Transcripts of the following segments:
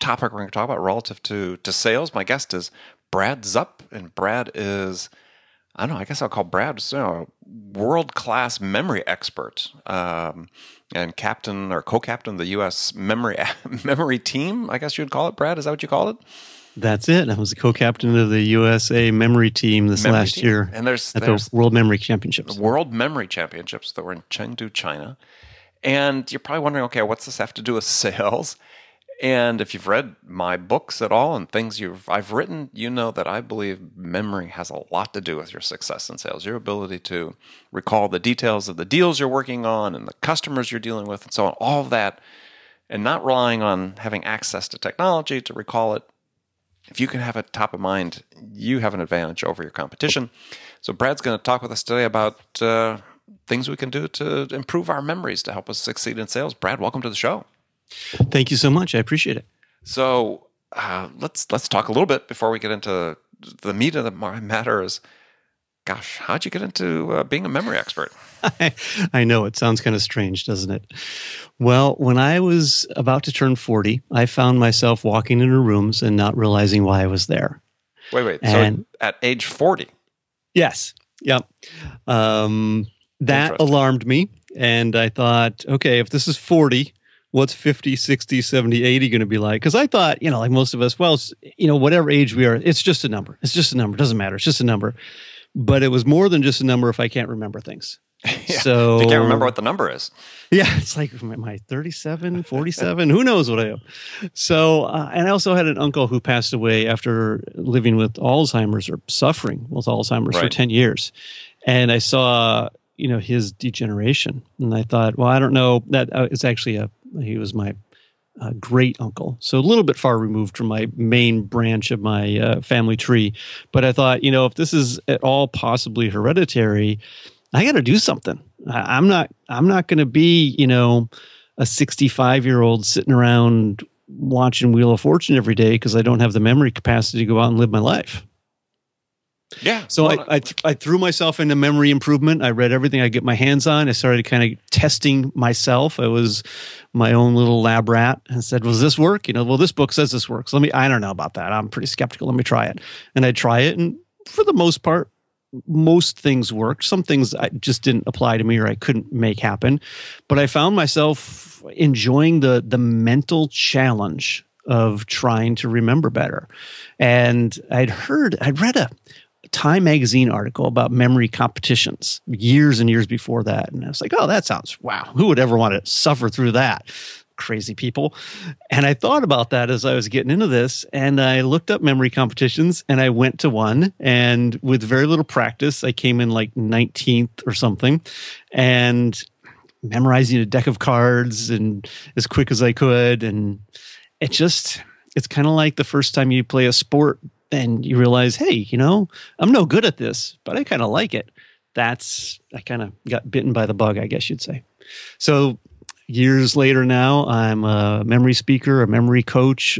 topic we're going to talk about relative to sales. My guest is Brad Zupp, and Brad is, I'll call Brad a world-class memory expert and captain or co-captain of the U.S. memory team, I guess you would call it. Brad, is that what you called it? That's it. I was the co-captain of the USA memory team this last year and there's the World Memory Championships. World Memory Championships that were in Chengdu, China. And you're probably wondering, okay, what's this have to do with sales? And if you've read my books at all and things I've written, you know that I believe memory has a lot to do with your success in sales. Your ability to recall the details of the deals you're working on and the customers you're dealing with and so on, all of that, and not relying on having access to technology to recall it. If you can have it top of mind, you have an advantage over your competition. So Brad's going to talk with us today about things we can do to improve our memories to help us succeed in sales. Brad, welcome to the show. Thank you so much. I appreciate it. So let's talk a little bit before we get into the meat of the matter is, gosh, how'd you get into being a memory expert? I know. It sounds kind of strange, doesn't it? Well, when I was about to turn 40, I found myself walking into rooms and not realizing why I was there. Wait. And, so at age 40? Yes. Yep. That alarmed me. And I thought, okay, if this is 40... what's 50, 60, 70, 80 going to be like? Because I thought, like most of us, whatever age we are, it's just a number. It's just a number. It doesn't matter. It's just a number. But it was more than just a number if I can't remember things. Yeah, so if you can't remember what the number is. Yeah. It's like, am I 37, 47? Who knows what I am? So, and I also had an uncle who passed away after living with Alzheimer's or suffering with Alzheimer's for 10 years. And I saw, his degeneration. And I thought, well, I don't know. That it's actually he was my great uncle, so a little bit far removed from my main branch of my family tree. But I thought, if this is at all possibly hereditary, I got to do something. I'm not going to be, a 65-year-old sitting around watching Wheel of Fortune every day because I don't have the memory capacity to go out and live my life. Yeah. So I threw myself into memory improvement. I read everything I get my hands on. I started kind of testing myself. I was my own little lab rat and said, "Well, does this work?" This book says this works. I don't know about that. I'm pretty skeptical. Let me try it. And I try it. And for the most part, most things worked. Some things I just didn't apply to me or I couldn't make happen. But I found myself enjoying the mental challenge of trying to remember better. And I'd read a Time magazine article about memory competitions years and years before that. And I was like, oh, that sounds, wow, who would ever want to suffer through that? Crazy people. And I thought about that as I was getting into this, and I looked up memory competitions and I went to one, and with very little practice, I came in like 19th or something, and memorizing a deck of cards and as quick as I could. And it's kind of like the first time you play a sport and you realize, hey, I'm no good at this, but I kind of like it. I kind of got bitten by the bug, I guess you'd say. So years later now, I'm a memory speaker, a memory coach,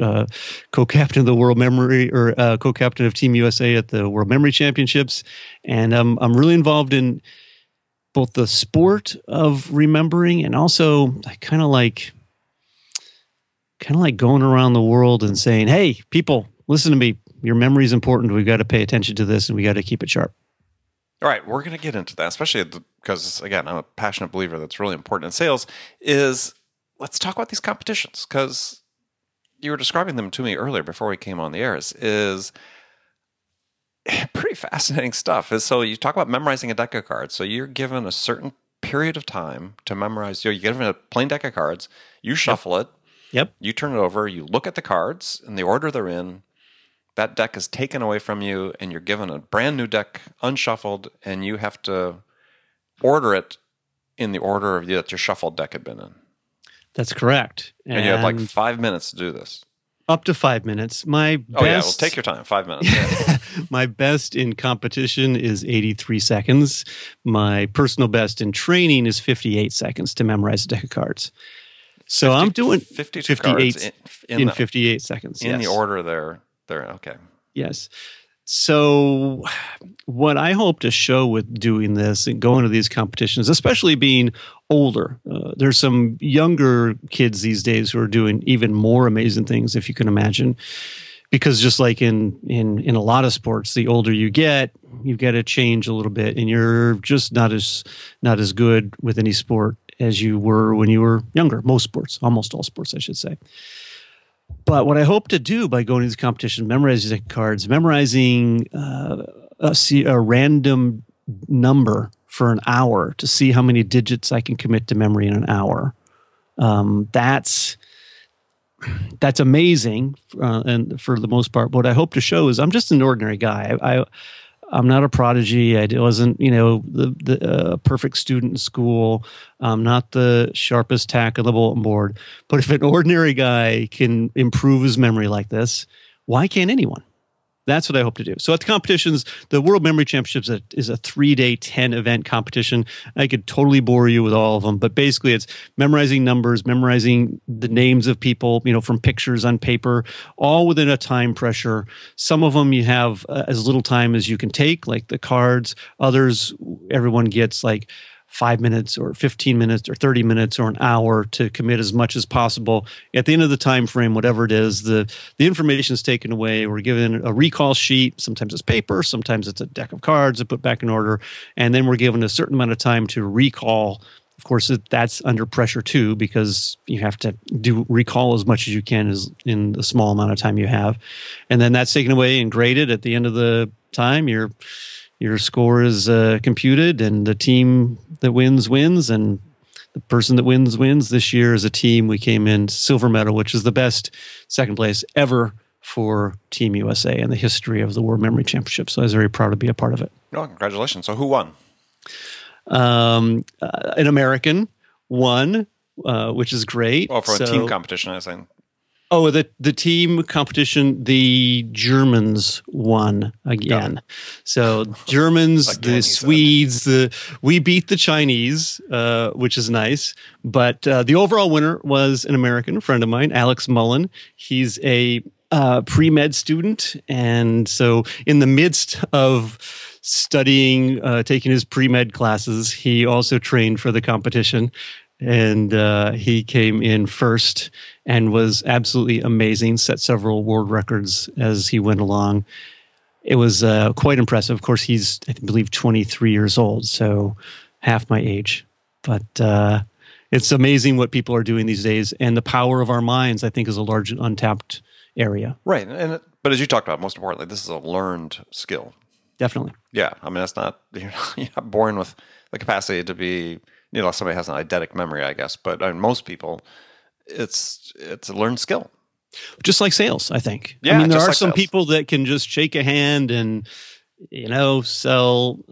co-captain of the World Memory, or co-captain of Team USA at the World Memory Championships. And I'm really involved in both the sport of remembering and also kind of like going around the world and saying, hey, people, listen to me. Your memory is important. We've got to pay attention to this and we got to keep it sharp. All right, we're going to get into that, especially because, again, I'm a passionate believer that's really important in sales, is let's talk about these competitions, because you were describing them to me earlier before we came on the air, is pretty fascinating stuff. So you talk about memorizing a deck of cards. So you're given a certain period of time to memorize. You're given a plain deck of cards. You shuffle it. Yep. You turn it over. You look at the cards in the order they're in. That deck is taken away from you, and you're given a brand new deck, unshuffled, and you have to order it in the order that your shuffled deck had been in. That's correct. And you have like 5 minutes to do this. Up to 5 minutes. Oh, yeah, well, take your time, 5 minutes. Yeah. My best in competition is 83 seconds. My personal best in training is 58 seconds to memorize a deck of cards. So I'm doing 58 in 58 seconds. In the order there. Okay. Yes. So what I hope to show with doing this and going to these competitions, especially being older, there's some younger kids these days who are doing even more amazing things, if you can imagine, because just like in a lot of sports, the older you get, you've got to change a little bit, and you're just not as good with any sport as you were when you were younger. Most sports, almost all sports, I should say. But what I hope to do by going to these competitions, memorizing cards, memorizing a random number for an hour to see how many digits I can commit to memory in an hour. That's amazing, and for the most part, what I hope to show is I'm just an ordinary guy. I'm not a prodigy. I wasn't, the perfect student in school. I'm not the sharpest tack on the bulletin board. But if an ordinary guy can improve his memory like this, why can't anyone? That's what I hope to do. So at the competitions, the World Memory Championships is a 3-day, 10-event competition. I could totally bore you with all of them, but basically it's memorizing numbers, memorizing the names of people, from pictures on paper, all within a time pressure. Some of them you have as little time as you can take, like the cards. Others, everyone gets like 5 minutes or 15 minutes or 30 minutes or an hour to commit as much as possible. At the end of the time frame, whatever it is, the information is taken away. We're given a recall sheet. Sometimes it's paper. Sometimes it's a deck of cards to put back in order. And then we're given a certain amount of time to recall. Of course, that's under pressure too, because you have to recall as much as you can as in the small amount of time you have. And then that's taken away and graded. At the end of the time, your score is computed, and the team that wins, and the person that wins. This year as a team, we came in silver medal, which is the best second place ever for Team USA in the history of the World Memory Championship. So I was very proud to be a part of it. Oh, congratulations. So who won? An American won, which is great. Oh, for a team competition, I was saying. Oh, the team competition, the Germans won again. So Germans, again, the Swedes, we beat the Chinese, which is nice. But the overall winner was an American friend of mine, Alex Mullen. He's a pre-med student. And so in the midst of studying, taking his pre-med classes, he also trained for the competition. And he came in first and was absolutely amazing, set several world records as he went along. It was quite impressive. Of course, he's, I believe, 23 years old, so half my age. But it's amazing what people are doing these days. And the power of our minds, I think, is a large untapped area. Right. But as you talked about, most importantly, this is a learned skill. Definitely. Yeah. I mean, that's not, you're not born with the capacity to be... somebody has an eidetic memory, I guess, but most people, it's a learned skill. Just like sales, I think. Yeah, I mean, there are some people that can just shake a hand and, sell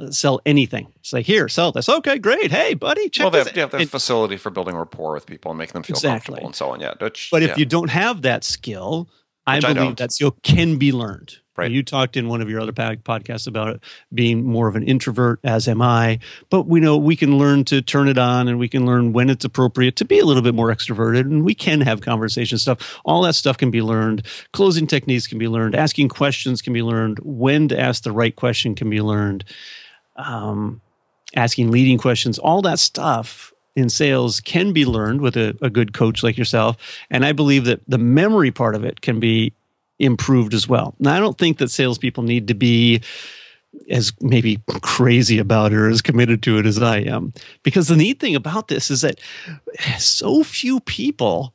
anything. It's like, here, sell this. Okay, great. Hey, buddy, check this out. Yeah, they have facility for building rapport with people and making them feel comfortable and so on. Yeah, but if you don't have that skill, I believe that skill can be learned. Right. You talked in one of your other podcasts about it being more of an introvert, as am I. But we know we can learn to turn it on, and we can learn when it's appropriate to be a little bit more extroverted, and we can have conversation stuff. All that stuff can be learned. Closing techniques can be learned. Asking questions can be learned. When to ask the right question can be learned. Asking leading questions, all that stuff in sales can be learned with a good coach like yourself. And I believe that the memory part of it can be improved as well. Now, I don't think that salespeople need to be as maybe crazy about it or as committed to it as I am. Because the neat thing about this is that so few people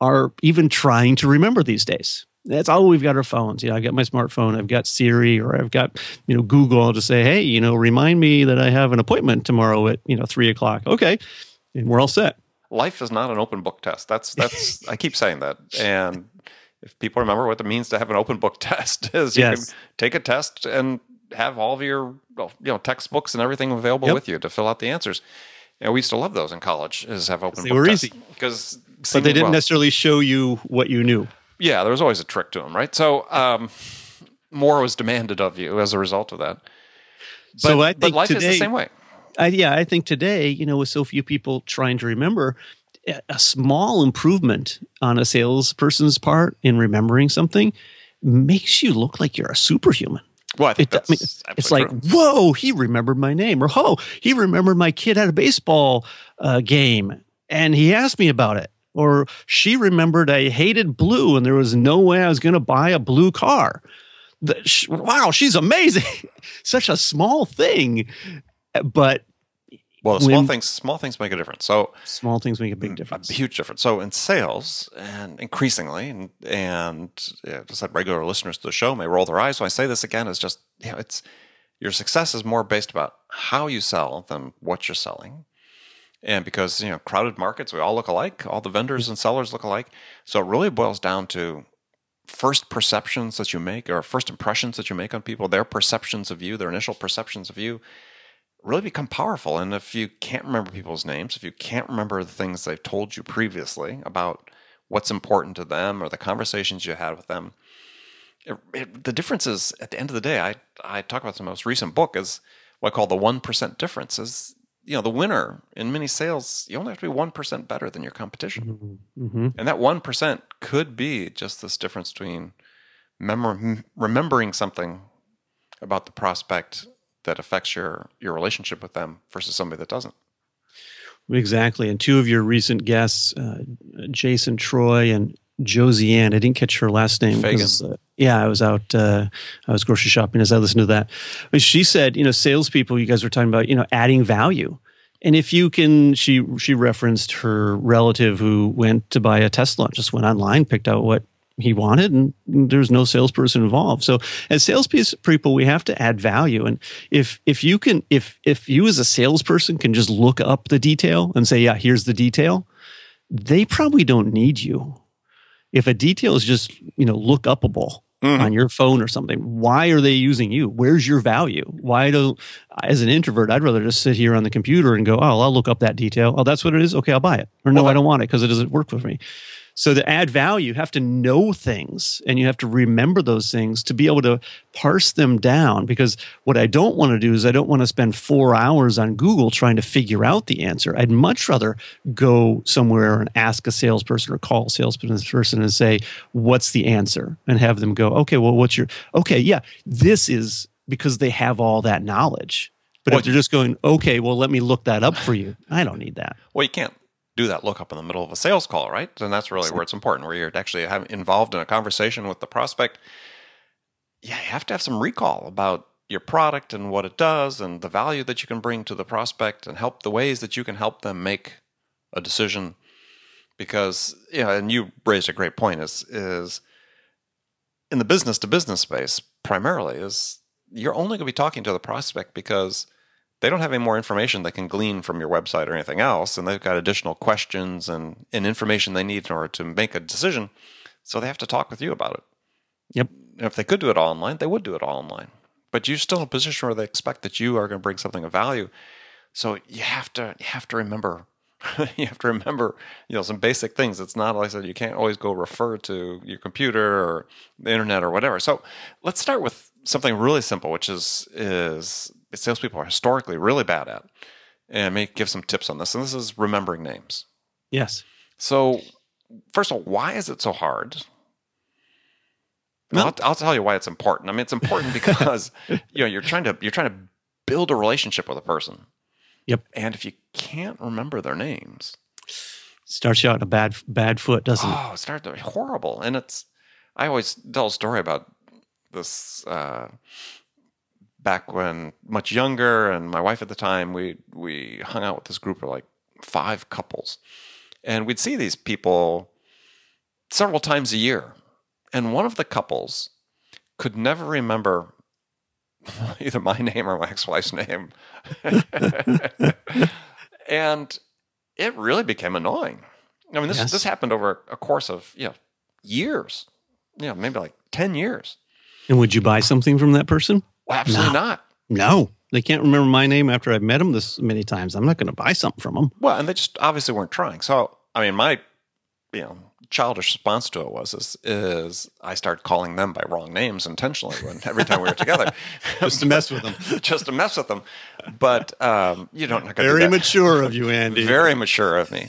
are even trying to remember these days. That's all we've got, our phones. You know, I've got my smartphone, I've got Siri, or I've got, you know, Google to say, hey, you know, remind me that I have an appointment tomorrow at, you know, 3 o'clock. Okay. And we're all set. Life is not an open book test. That's I keep saying that. And if people remember what it means to have an open book test is you can take a test and have all of your, you know, textbooks and everything available with you to fill out the answers. And we used to love those in college, is have open book tests. They were easy. But they didn't necessarily show you what you knew. Yeah, there was always a trick to them, right? So more was demanded of you as a result of that. But, so I think life today, is the same way. I think today, you know, with so few people trying to remember, a small improvement on a salesperson's part in remembering something makes you look like you're a superhuman. Well, I think it's like, true. Whoa, he remembered my name. Or, oh, he remembered my kid at a baseball game, and he asked me about it. Or she remembered I hated blue, and there was no way I was going to buy a blue car. Wow, she's amazing. Such a small thing. But small things make a difference. So small things make a big difference. A huge difference. So in sales, and increasingly, and just like regular listeners to the show may roll their eyes when I say this again, is just, you know, it's your success is more based about how you sell than what you're selling. And because, you know, crowded markets, we all look alike. All the vendors and sellers look alike. So it really boils down to first perceptions that you make, or first impressions that you make on people. Their perceptions of you, their initial perceptions of you, really become powerful. And if you can't remember people's names, if you can't remember the things they've told you previously about what's important to them or the conversations you had with them, the difference is, at the end of the day, I talk about the most recent book is what I call the 1% difference is, you know, the winner in many sales, you only have to be 1% better than your competition. Mm-hmm. And that 1% could be just this difference between remembering something about the prospect that affects your relationship with them versus somebody that doesn't. Exactly. And two of your recent guests, Jason Troy and Josie Ann, I didn't catch her last name. I was out, I was grocery shopping as I listened to that. But she said, you know, salespeople, you guys were talking about, you know, adding value. And if you can, she referenced her relative who went to buy a Tesla, just went online, picked out what he wanted, and there's no salesperson involved. So as salespeople, we have to add value. And if you as a salesperson can just look up the detail and say, yeah, here's the detail, they probably don't need you. If a detail is just, you know, look upable on your phone or something, why are they using you? Where's your value? Why do, as an introvert, I'd rather just sit here on the computer and go, oh, I'll look up that detail. Oh, that's what it is? Okay, I'll buy it. Or no, I don't want it because it doesn't work with me. So to add value, you have to know things, and you have to remember those things to be able to parse them down. Because what I don't want to do is I don't want to spend 4 hours on Google trying to figure out the answer. I'd much rather go somewhere and ask a salesperson or call a salesperson and say, what's the answer? And have them go, okay, well, this is, because they have all that knowledge. But if they're just going, okay, well, let me look that up for you, I don't need that. Well, you can't do that lookup in the middle of a sales call, right? And that's really where it's important, where you're actually involved in a conversation with the prospect. Yeah, you have to have some recall about your product and what it does and the value that you can bring to the prospect and help the ways that you can help them make a decision. Because, you know, and you raised a great point, is in the business-to-business space primarily, is you're only going to be talking to the prospect because they don't have any more information they can glean from your website or anything else, and they've got additional questions and information they need in order to make a decision, so they have to talk with you about it. Yep. And if they could do it all online, they would do it all online. But you're still in a position where they expect that you are going to bring something of value, so you have to remember You have to remember, some basic things. It's not, like I said, you can't always go refer to your computer or the internet or whatever. So let's start with something really simple, which is salespeople are historically really bad at. And I may give some tips on this. And this is remembering names. Yes. So first of all, why is it so hard? Well, I'll tell you why it's important. I mean, it's important because you're trying to build a relationship with a person. Yep. And if you can't remember their names, starts you out in a bad foot, doesn't it? Oh, it starts horrible. And I always tell a story about this back when much younger, and my wife at the time, we hung out with this group of like 5 couples, and we'd see these people several times a year, and one of the couples could never remember either my name or my ex-wife's name. And it really became annoying. I mean, this happened over a course of years, maybe like 10 years. And would you buy something from that person? Well, absolutely not. No. They can't remember my name after I've met them this many times. I'm not going to buy something from them. Well, and they just obviously weren't trying. So, I mean, my childish response to it was I started calling them by wrong names intentionally every time we were together. Just to mess with them. Just to mess with them. But you don't know. Very mature of you, Andy. Very mature of me.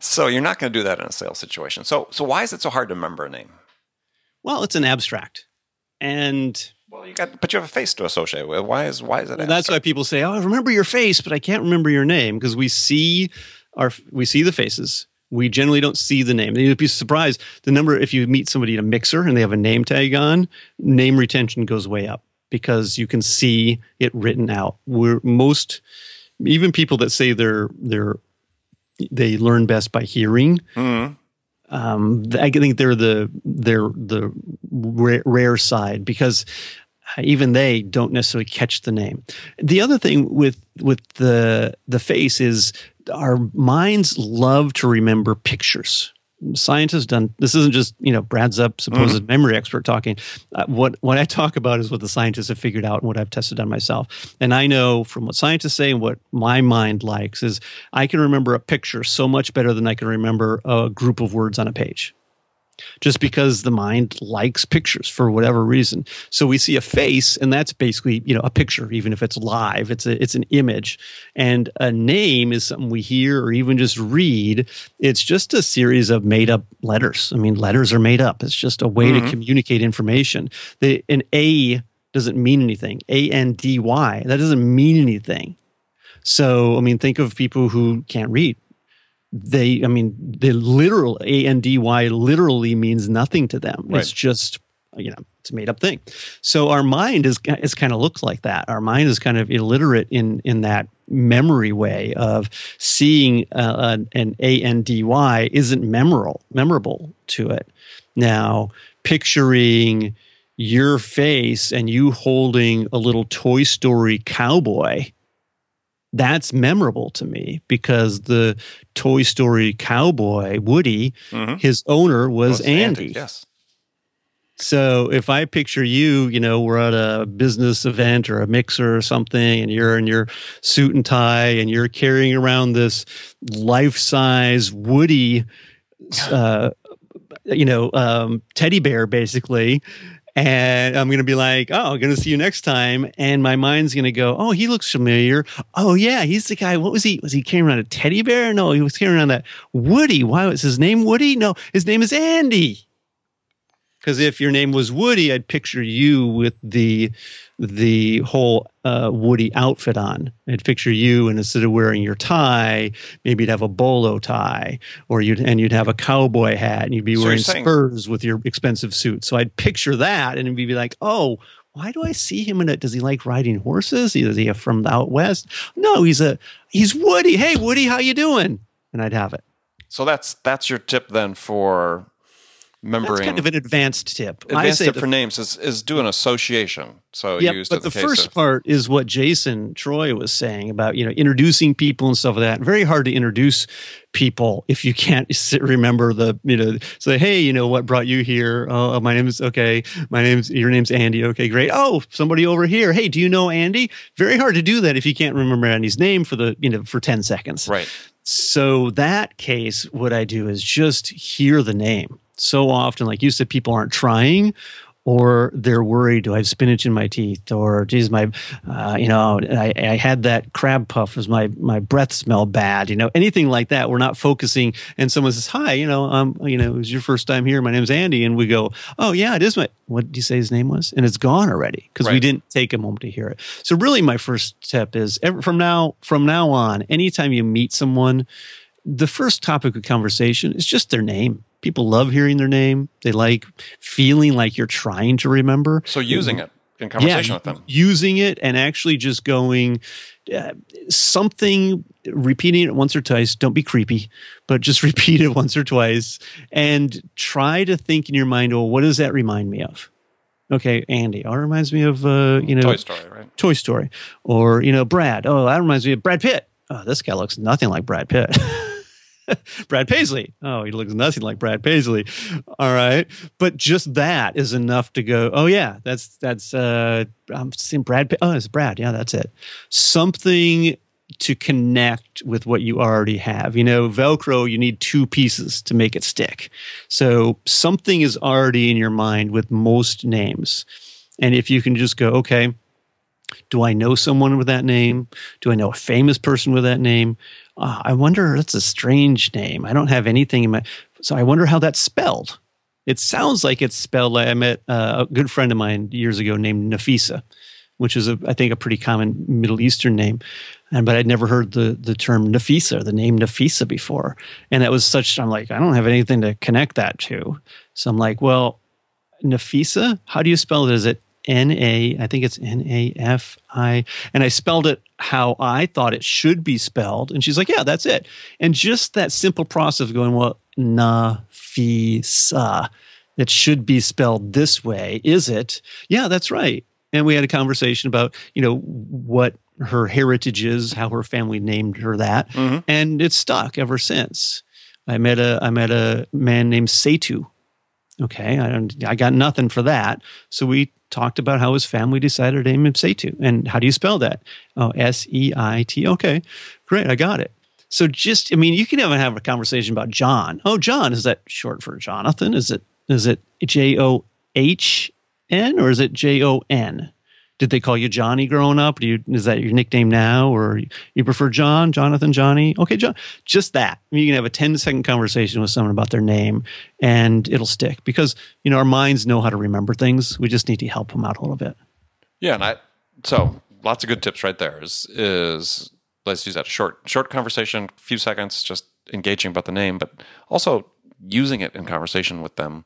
So you're not going to do that in a sales situation. So why is it so hard to remember a name? Well, it's an abstract. And but you have a face to associate with. Why is it abstract? That's why people say, "Oh, I remember your face, but I can't remember your name," because we see the faces. We generally don't see the name. You'd be surprised the number. If you meet somebody at a mixer and they have a name tag on, name retention goes way up because you can see it written out. Even people that say they learn best by hearing. Mm-hmm. I think they're the rare side because even they don't necessarily catch the name. The other thing with the face is our minds love to remember pictures. Scientists done this isn't just Brad Zupp, supposed memory expert talking. What I talk about is what the scientists have figured out and what I've tested on myself. And I know from what scientists say and what my mind likes is I can remember a picture so much better than I can remember a group of words on a page, just because the mind likes pictures for whatever reason. So we see a face, and that's basically a picture, even if it's live. It's an image. And a name is something we hear or even just read. It's just a series of made-up letters. I mean, letters are made up. It's just a way to communicate information. An A doesn't mean anything. A-N-D-Y, that doesn't mean anything. So, I mean, think of people who can't read. The literal A-N-D-Y literally means nothing to them. Right. It's just, it's a made up thing. So our mind is kind of looks like that. Our mind is kind of illiterate in that memory way of seeing an A-N-D-Y isn't memorable to it. Now, picturing your face and you holding a little Toy Story cowboy, that's memorable to me because the Toy Story cowboy, Woody, his owner was Andy. Yes. So if I picture you, we're at a business event or a mixer or something, and you're in your suit and tie and you're carrying around this life-size Woody, teddy bear basically. And I'm going to be like, oh, I'm going to see you next time. And my mind's going to go, oh, he looks familiar. Oh, yeah, he's the guy. What was he? Was he carrying around a teddy bear? No, he was carrying around that Woody. Why was his name Woody? No, his name is Andy. Because if your name was Woody, I'd picture you with the whole Woody outfit on. I'd picture you, and instead of wearing your tie, maybe you'd have a bolo tie, or you'd have a cowboy hat, and you'd be wearing spurs with your expensive suit. So I'd picture that, and it'd be like, oh, why do I see him in it? Does he like riding horses? Is he from out west? No, he's Woody. Hey, Woody, how you doing? And I'd have it. So that's your tip then for remembering. That's kind of an advanced tip. Advanced tip for names is do an association. So yeah, but the first part is what Jason Troy was saying about, you know, introducing people and stuff like that. Very hard to introduce people if you can't remember the, you know, say, hey, you know, what brought you here? Oh, my name is, okay, my name's, your name's Andy. Okay, great. Oh, somebody over here. Hey, do you know Andy? Very hard to do that if you can't remember Andy's name for the, you know, for 10 seconds. Right. So that case, what I do is just hear the name. So often, like you said, people aren't trying, or they're worried, do I have spinach in my teeth? Or, geez, my, you know, I had that crab puff, does my breath smell bad? You know, anything like that. We're not focusing. And someone says, hi, you know, it was your first time here. My name's Andy. And we go, oh, yeah, it is my, what did you say his name was? And it's gone already because we didn't take a moment to hear it. So really my first tip is from now on, anytime you meet someone, the first topic of conversation is just their name. People love hearing their name. They like feeling like you're trying to remember. So using it in conversation with them. Using it and actually just going something, repeating it once or twice. Don't be creepy, but just repeat it once or twice and try to think in your mind, well, what does that remind me of? Okay, Andy. Oh, it reminds me of, you know. Toy Story, right? Toy Story. Or, you know, Brad. Oh, that reminds me of Brad Pitt. Oh, this guy looks nothing like Brad Pitt. Brad Paisley. Oh, he looks nothing like Brad Paisley. All right. But just that is enough to go, oh, yeah, that's I'm seeing Brad Pitt. Oh, it's Brad. Yeah, that's it. Something to connect with what you already have. You know, Velcro, you need two pieces to make it stick. So something is already in your mind with most names. And if you can just go, okay, do I know someone with that name? Do I know a famous person with that name? I wonder, that's a strange name. I don't have anything in my... So I wonder how that's spelled. It sounds like it's spelled like I met a good friend of mine years ago named Nafisa, which is, I think, a pretty common Middle Eastern name. But I'd never heard the term Nafisa, the name Nafisa before. And that was such... I'm like, I don't have anything to connect that to. So I'm like, well, Nafisa? How do you spell it? Is it N-A, I think it's N-A-F-I, and I spelled it how I thought it should be spelled. And she's like, yeah, that's it. And just that simple process of going, well, Nafisa, it should be spelled this way, is it? Yeah, that's right. And we had a conversation about, you know, what her heritage is, how her family named her that. Mm-hmm. And it's stuck ever since. I met a man named Setu. Okay, I got nothing for that. So we talked about how his family decided to name him Setu. And how do you spell that? Oh, S-E-I-T. Okay, great. I got it. So just, I mean, you can even have a conversation about John. Oh, John. Is that short for Jonathan? Is it J-O-H-N or is it J-O-N? Did they call you Johnny growing up? Is that your nickname now? Or you prefer John, Jonathan, Johnny? Okay, John. Just that. I mean, you can have a 10-second conversation with someone about their name and it'll stick because, you know, our minds know how to remember things. We just need to help them out a little bit. Yeah, and so lots of good tips right there is let's use that short conversation, few seconds, just engaging about the name, but also using it in conversation with them,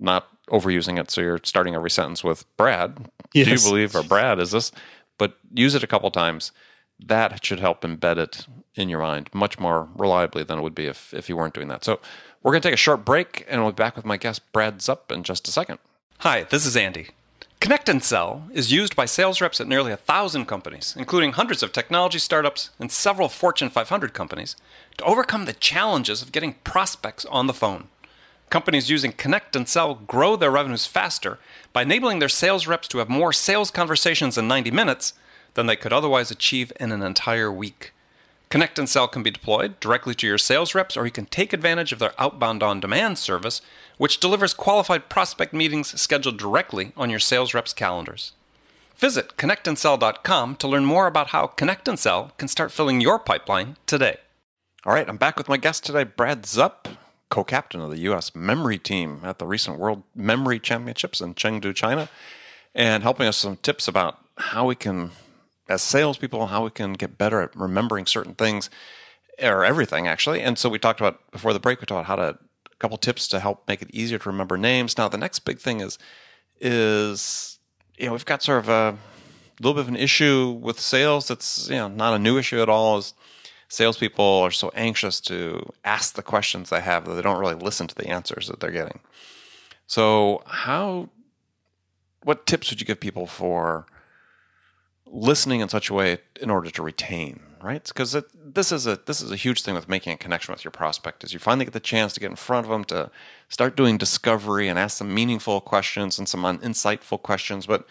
not overusing it. So you're starting every sentence with Brad. Yes. Do you believe, or Brad, is this? But use it a couple times. That should help embed it in your mind much more reliably than it would be if you weren't doing that. So we're going to take a short break, and we'll be back with my guest, Brad Zupp, in just a second. Hi, this is Andy. Connect and Sell is used by sales reps at nearly 1,000 companies, including hundreds of technology startups and several Fortune 500 companies, to overcome the challenges of getting prospects on the phone. Companies using Connect and Sell grow their revenues faster by enabling their sales reps to have more sales conversations in 90 minutes than they could otherwise achieve in an entire week. Connect and Sell can be deployed directly to your sales reps, or you can take advantage of their outbound on-demand service, which delivers qualified prospect meetings scheduled directly on your sales reps' calendars. Visit connectandsell.com to learn more about how Connect and Sell can start filling your pipeline today. All right, I'm back with my guest today, Brad Zupp, co-captain of the U.S. memory team at the recent World Memory Championships in Chengdu, China, and helping us some tips about how we can, as salespeople, how we can get better at remembering certain things, or everything, actually. And so we talked about, before the break, a couple tips to help make it easier to remember names. Now, the next big thing is you know, we've got sort of a little bit of an issue with sales that's, you know, not a new issue at all, is salespeople are so anxious to ask the questions they have that they don't really listen to the answers that they're getting. So what tips would you give people for listening in such a way in order to retain, right? Because this is a huge thing with making a connection with your prospect, is you finally get the chance to get in front of them, to start doing discovery and ask them meaningful questions and some insightful questions. But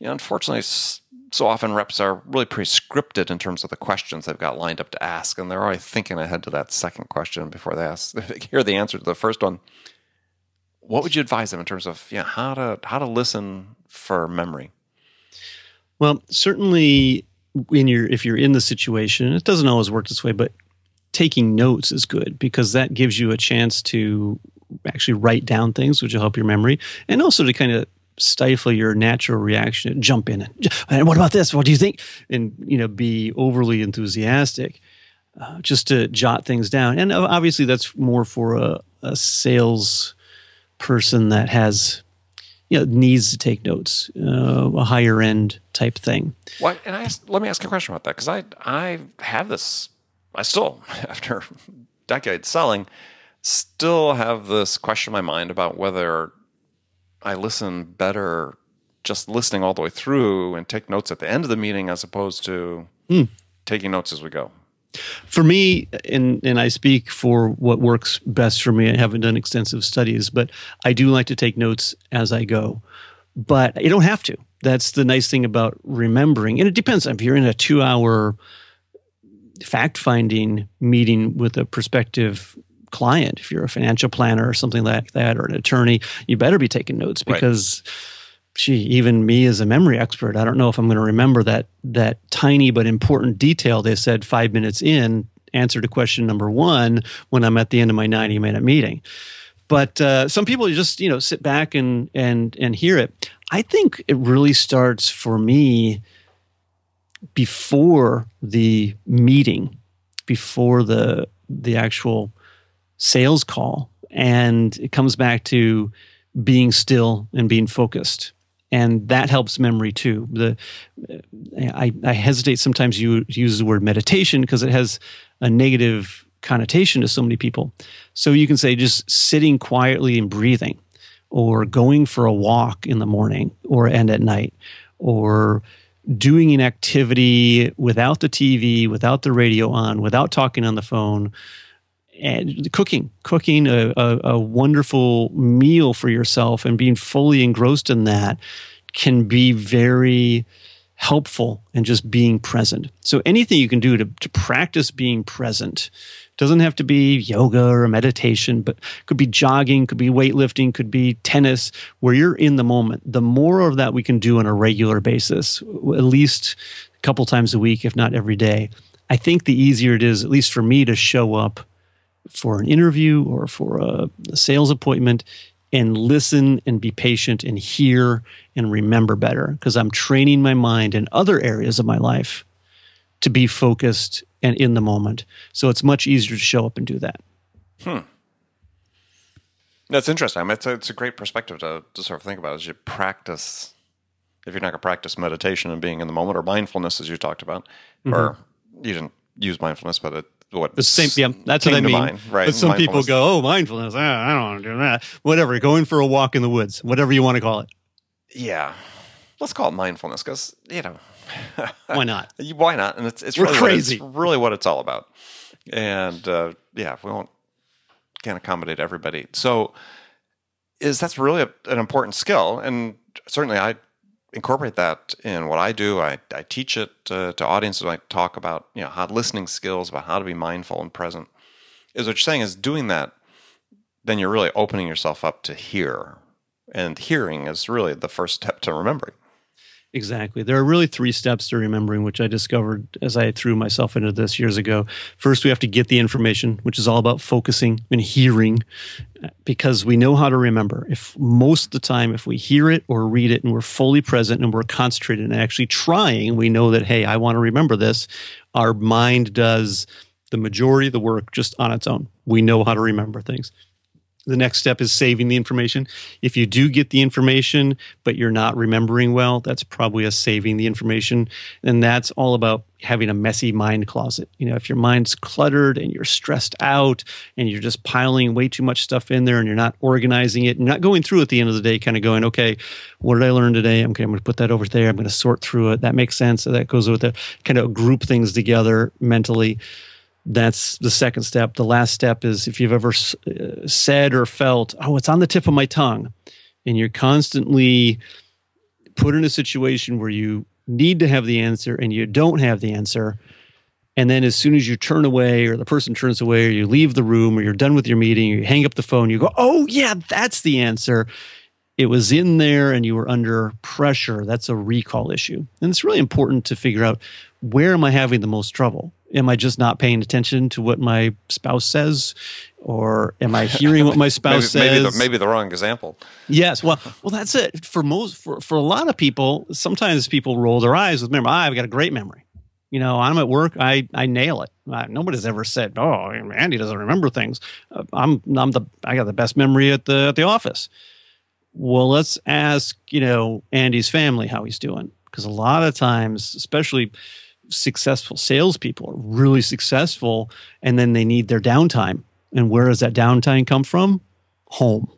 you know, unfortunately, so often reps are really pretty scripted in terms of the questions they've got lined up to ask, and they're already thinking ahead to that second question before they hear the answer to the first one. What would you advise them in terms of how to listen for memory? Well, certainly if you're in the situation, it doesn't always work this way, but taking notes is good, because that gives you a chance to actually write down things, which will help your memory, and also to kind of stifle your natural reaction, jump in and what about this? What do you think? And be overly enthusiastic, just to jot things down. And obviously, that's more for a sales person that has needs to take notes, a higher end type thing. What? And let me ask a question about that, because I have this. I still, after decades selling, still have this question in my mind about whether I listen better just listening all the way through and take notes at the end of the meeting as opposed to taking notes as we go. For me, and I speak for what works best for me, I haven't done extensive studies, but I do like to take notes as I go. But you don't have to. That's the nice thing about remembering. And it depends. If you're in a 2-hour fact-finding meeting with a prospective client, if you're a financial planner or something like that, or an attorney, you better be taking notes, because even me as a memory expert, I don't know if I'm going to remember that tiny but important detail they said 5 minutes in, answer to question number one, when I'm at the end of my 90-minute meeting. But some people just sit back and hear it. I think it really starts for me before the meeting, before the actual sales call, and it comes back to being still and being focused, and that helps memory too. I hesitate sometimes you use the word meditation, because it has a negative connotation to so many people. So you can say just sitting quietly and breathing, or going for a walk in the morning and at night, or doing an activity without the TV, without the radio on, without talking on the phone. And cooking a wonderful meal for yourself and being fully engrossed in that can be very helpful, and just being present. So anything you can do to practice being present. Doesn't have to be yoga or meditation, but could be jogging, could be weightlifting, could be tennis, where you're in the moment. The more of that we can do on a regular basis, at least a couple times a week, if not every day, I think the easier it is, at least for me, to show up for an interview or for a sales appointment and listen and be patient and hear and remember better, because I'm training my mind in other areas of my life to be focused and in the moment. So it's much easier to show up and do that. That's interesting. I mean, it's a great perspective to sort of think about as you practice. If you're not going to practice meditation and being in the moment, or mindfulness, as you talked about, or you didn't use mindfulness, but the same, that's what I mean. Mind, right? But some people go, mindfulness, I don't want to do that. Whatever, going for a walk in the woods, whatever you want to call it. Yeah. Let's call it mindfulness, because, why not? Why not? And it's really crazy. It's really what it's all about. And, can't accommodate everybody. So that's really an important skill. And certainly I incorporate that in what I do. I teach it to audiences. I talk about how listening skills, about how to be mindful and present. Is what you're saying is doing that, then you're really opening yourself up to hear, and hearing is really the first step to remembering. Exactly. There are really 3 steps to remembering, which I discovered as I threw myself into this years ago. First, we have to get the information, which is all about focusing and hearing, because we know how to remember. If most of the time, if we hear it or read it and we're fully present and we're concentrated and actually trying, we know that, hey, I want to remember this. Our mind does the majority of the work just on its own. We know how to remember things. the next step is saving the information. If you do get the information, but you're not remembering well, that's probably a saving the information. And that's all about having a messy mind closet. You know, if your mind's cluttered and you're stressed out and you're just piling way too much stuff in there and you're not organizing it and not going through at the end of the day, kind of going, okay, what did I learn today? Okay, I'm going to put that over there. I'm going to sort through it. That makes sense. So that goes with it. Kind of group things together mentally. That's the second step. The last step is if you've ever said or felt, oh, it's on the tip of my tongue, and you're constantly put in a situation where you need to have the answer and you don't have the answer, and then as soon as you turn away or the person turns away or you leave the room or you're done with your meeting or you hang up the phone, you go, oh, yeah, that's the answer. It was in there and you were under pressure. That's a recall issue. And it's really important to figure out, where am I having the most trouble? Am I just not paying attention to what my spouse says? Or am I hearing what my spouse says? Maybe the wrong example. Yes. Well, that's it. For a lot of people, sometimes people roll their eyes with memory. I've got a great memory. You know, I'm at work. I nail it. Nobody's ever said, oh, Andy doesn't remember things. I got the best memory at the office. Well, let's ask, you know, Andy's family how he's doing. Because a lot of times, especially successful salespeople are really successful, and then they need their downtime. And where does that downtime come from? Home.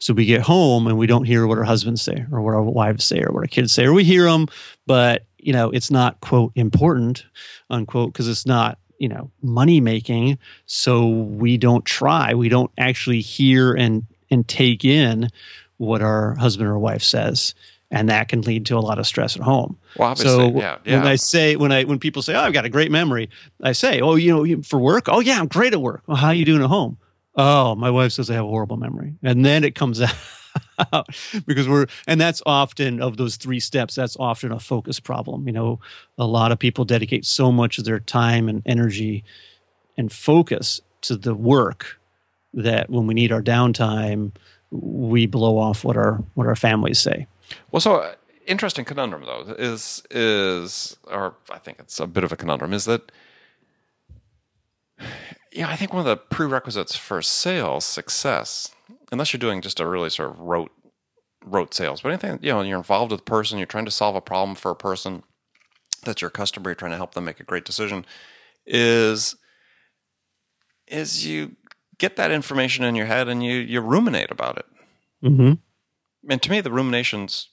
So we get home and we don't hear what our husbands say or what our wives say or what our kids say, or we hear them, but you know, it's not, quote, important, unquote, because it's not, you know, money making. So we don't try. We don't actually hear and take in what our husband or wife says. And that can lead to a lot of stress at home. Well, obviously, so when people say, "Oh, I've got a great memory," I say, "Oh, you know, for work? Oh, yeah, I'm great at work. Well, how are you doing at home? Oh, my wife says I have a horrible memory," and then it comes out because that's often, of those three steps, that's often a focus problem. You know, a lot of people dedicate so much of their time and energy and focus to the work that when we need our downtime, we blow off what our families say. Well, so interesting conundrum though is, or I think it's a bit of a conundrum, is that, yeah, I think one of the prerequisites for sales success, unless you're doing just a really sort of rote sales, but anything, you know, you're involved with a person, you're trying to solve a problem for a person that's your customer, you're trying to help them make a great decision, is you get that information in your head and you ruminate about it. Mm-hmm. And to me, the rumination's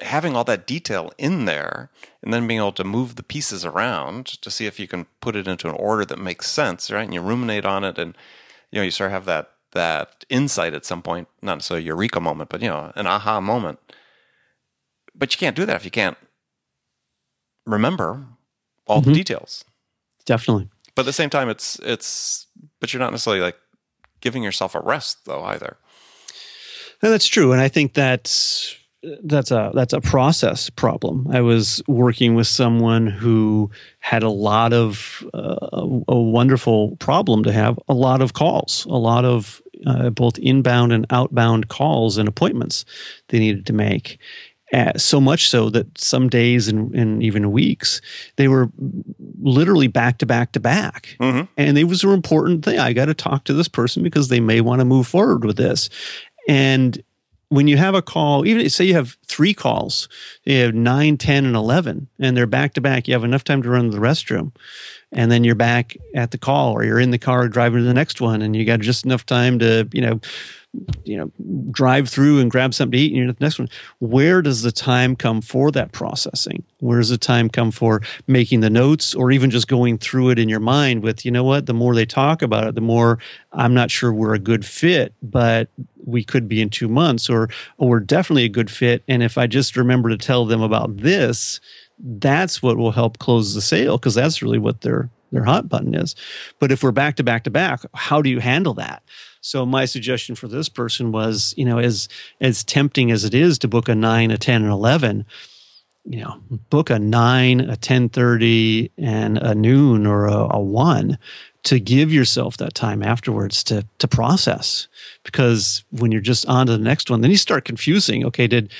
having all that detail in there and then being able to move the pieces around to see if you can put it into an order that makes sense, right? And you ruminate on it and, you know, you sort of have that insight at some point, not necessarily a eureka moment, but, you know, an aha moment. But you can't do that if you can't remember all the details. Definitely. But at the same time, but you're not necessarily like giving yourself a rest though either. And that's true, and I think that's a process problem. I was working with someone who had a lot of a wonderful problem to have, a lot of calls, a lot of both inbound and outbound calls and appointments they needed to make. So much so that some days and even weeks, they were literally back to back to back. Mm-hmm. And it was an important thing. I got to talk to this person because they may want to move forward with this. And when you have a call, even say you have 3 calls, you have 9, 10, and 11, and they're back to back, you have enough time to run to the restroom, and then you're back at the call, or you're in the car driving to the next one, and you got just enough time to, you know, drive through and grab something to eat, and you're at the next one. Where does the time come for that processing? Where does the time come for making the notes, or even just going through it in your mind with, you know what, the more they talk about it, the more I'm not sure we're a good fit, but we could be in 2 months, or we're definitely a good fit. And if I just remember to tell them about this, that's what will help close the sale, because that's really what their hot button is. But if we're back to back to back, how do you handle that? So my suggestion for this person was, you know, as tempting as it is to book a 9, a 10, and 11, you know, book a 9, a 10:30, and a noon, or a 1, to give yourself that time afterwards to process. Because when you're just on to the next one, then you start confusing. Okay, did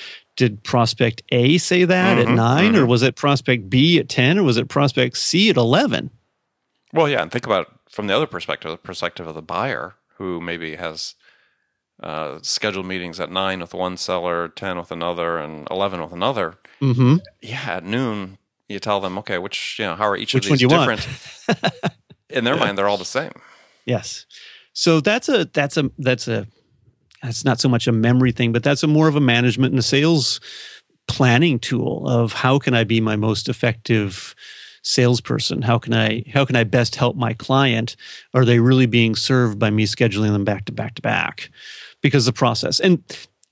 prospect A say that at 9, or was it prospect B at 10, or was it prospect C at 11? Well, yeah, and think about it from the other perspective, the perspective of the buyer. who maybe has scheduled meetings at 9 with one seller, 10 with another, and 11 with another. Mm-hmm. Yeah, at noon, you tell them, okay, which, you know, how are each of these different? In their mind, they're all the same. Yes. So that's not so much a memory thing, but that's a more of a management and a sales planning tool of how can I be my most effective salesperson? How can I best help my client? Are they really being served by me scheduling them back to back to back? Because the process, and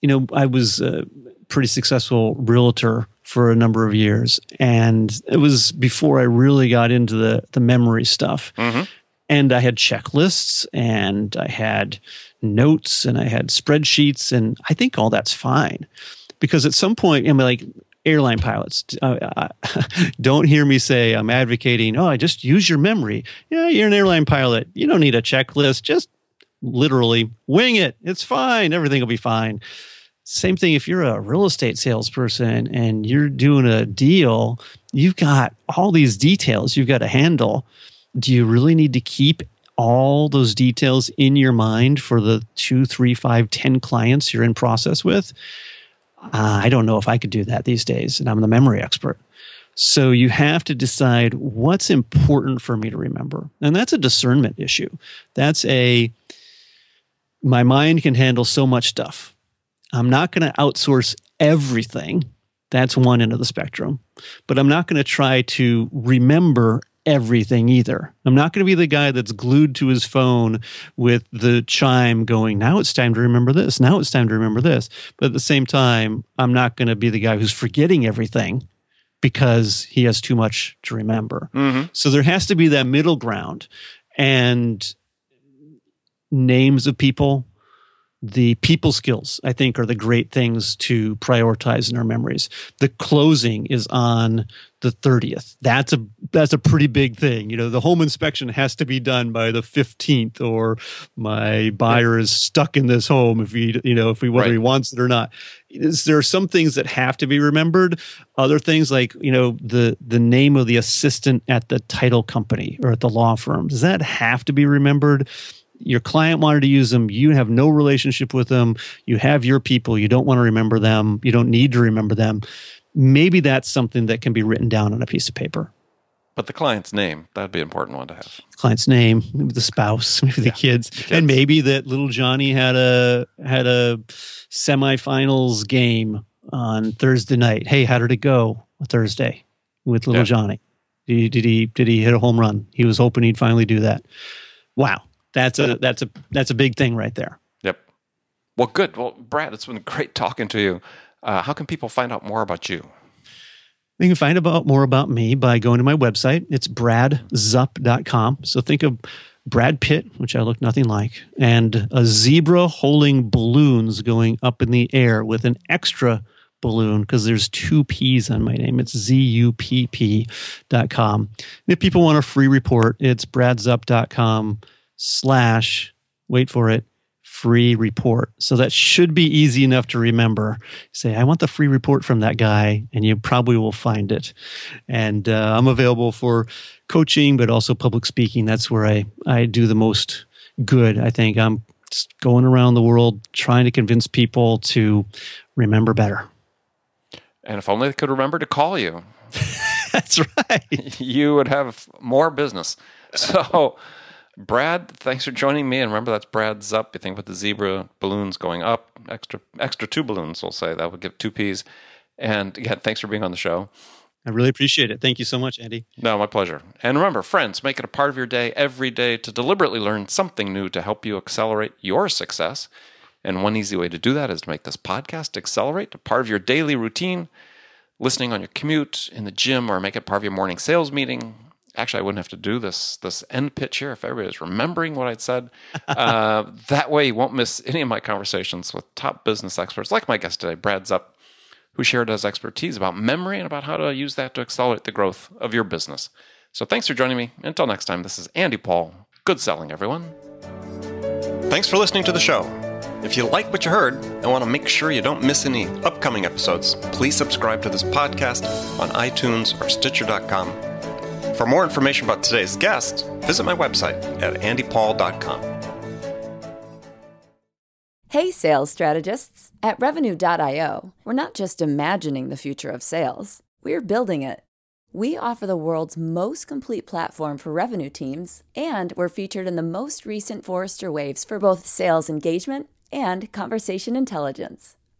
you know, I was a pretty successful realtor for a number of years, and it was before I really got into the memory stuff. Mm-hmm. And I had checklists, and I had notes, and I had spreadsheets, and I think all that's fine. Because at some point, I mean, like airline pilots, don't hear me say I'm advocating, oh, I just use your memory. Yeah, you're an airline pilot. You don't need a checklist. Just literally wing it. It's fine. Everything will be fine. Same thing if you're a real estate salesperson and you're doing a deal, you've got all these details you've got to handle. Do you really need to keep all those details in your mind for the 2, 3, 5, 10 clients you're in process with? I don't know if I could do that these days, and I'm the memory expert. So you have to decide what's important for me to remember. And that's a discernment issue. That's my mind can handle so much stuff. I'm not going to outsource everything. That's one end of the spectrum. But I'm not going to try to remember everything either. I'm not going to be the guy that's glued to his phone with the chime going, now it's time to remember this. Now it's time to remember this. But at the same time, I'm not going to be the guy who's forgetting everything because he has too much to remember. Mm-hmm. So there has to be that middle ground. And names of people, the people skills, I think, are the great things to prioritize in our memories. The closing is on the 30th. That's a pretty big thing. You know, the home inspection has to be done by the 15th, or my buyer is stuck in this home whether he wants it or not. There are some things that have to be remembered. Other things like, you know, the name of the assistant at the title company or at the law firm. Does that have to be remembered? Your client wanted to use them. You have no relationship with them. You have your people. You don't want to remember them. You don't need to remember them. Maybe that's something that can be written down on a piece of paper. But the client's name, that'd be an important one to have. Client's name, maybe the spouse, maybe the kids. And maybe that little Johnny had a semifinals game on Thursday night. Hey, how did it go Thursday with little Johnny? Did he hit a home run? He was hoping he'd finally do that. Wow. That's a big thing right there. Yep. Well, good. Well, Brad, it's been great talking to you. How can people find out more about you? They can find out more about me by going to my website. It's bradzupp.com. So think of Brad Pitt, which I look nothing like, and a zebra holding balloons going up in the air with an extra balloon because there's 2 P's on my name. It's zupp.com. And if people want a free report, it's bradzupp.com/ wait for it, free report. So that should be easy enough to remember. Say, I want the free report from that guy, and you probably will find it. And I'm available for coaching, but also public speaking. That's where I do the most good, I think. I'm just going around the world trying to convince people to remember better. And if only they could remember to call you. That's right. You would have more business. So... Brad, thanks for joining me. And remember, that's Brad Zupp. You think with the zebra balloons going up, extra 2 balloons, we'll say. That would give 2 Ps. And again, thanks for being on the show. I really appreciate it. Thank you so much, Andy. No, my pleasure. And remember, friends, make it a part of your day every day to deliberately learn something new to help you accelerate your success. And one easy way to do that is to make this podcast Accelerate a part of your daily routine, listening on your commute, in the gym, or make it part of your morning sales meeting. Actually, I wouldn't have to do this end pitch here if everybody's remembering what I'd said. That way, you won't miss any of my conversations with top business experts like my guest today, Brad Zupp, who shared his expertise about memory and about how to use that to accelerate the growth of your business. So thanks for joining me. Until next time, this is Andy Paul. Good selling, everyone. Thanks for listening to the show. If you like what you heard and want to make sure you don't miss any upcoming episodes, please subscribe to this podcast on iTunes or Stitcher.com. For more information about today's guest, visit my website at andypaul.com. Hey, sales strategists. At Revenue.io, we're not just imagining the future of sales. We're building it. We offer the world's most complete platform for revenue teams, and we're featured in the most recent Forrester waves for both sales engagement and conversation intelligence.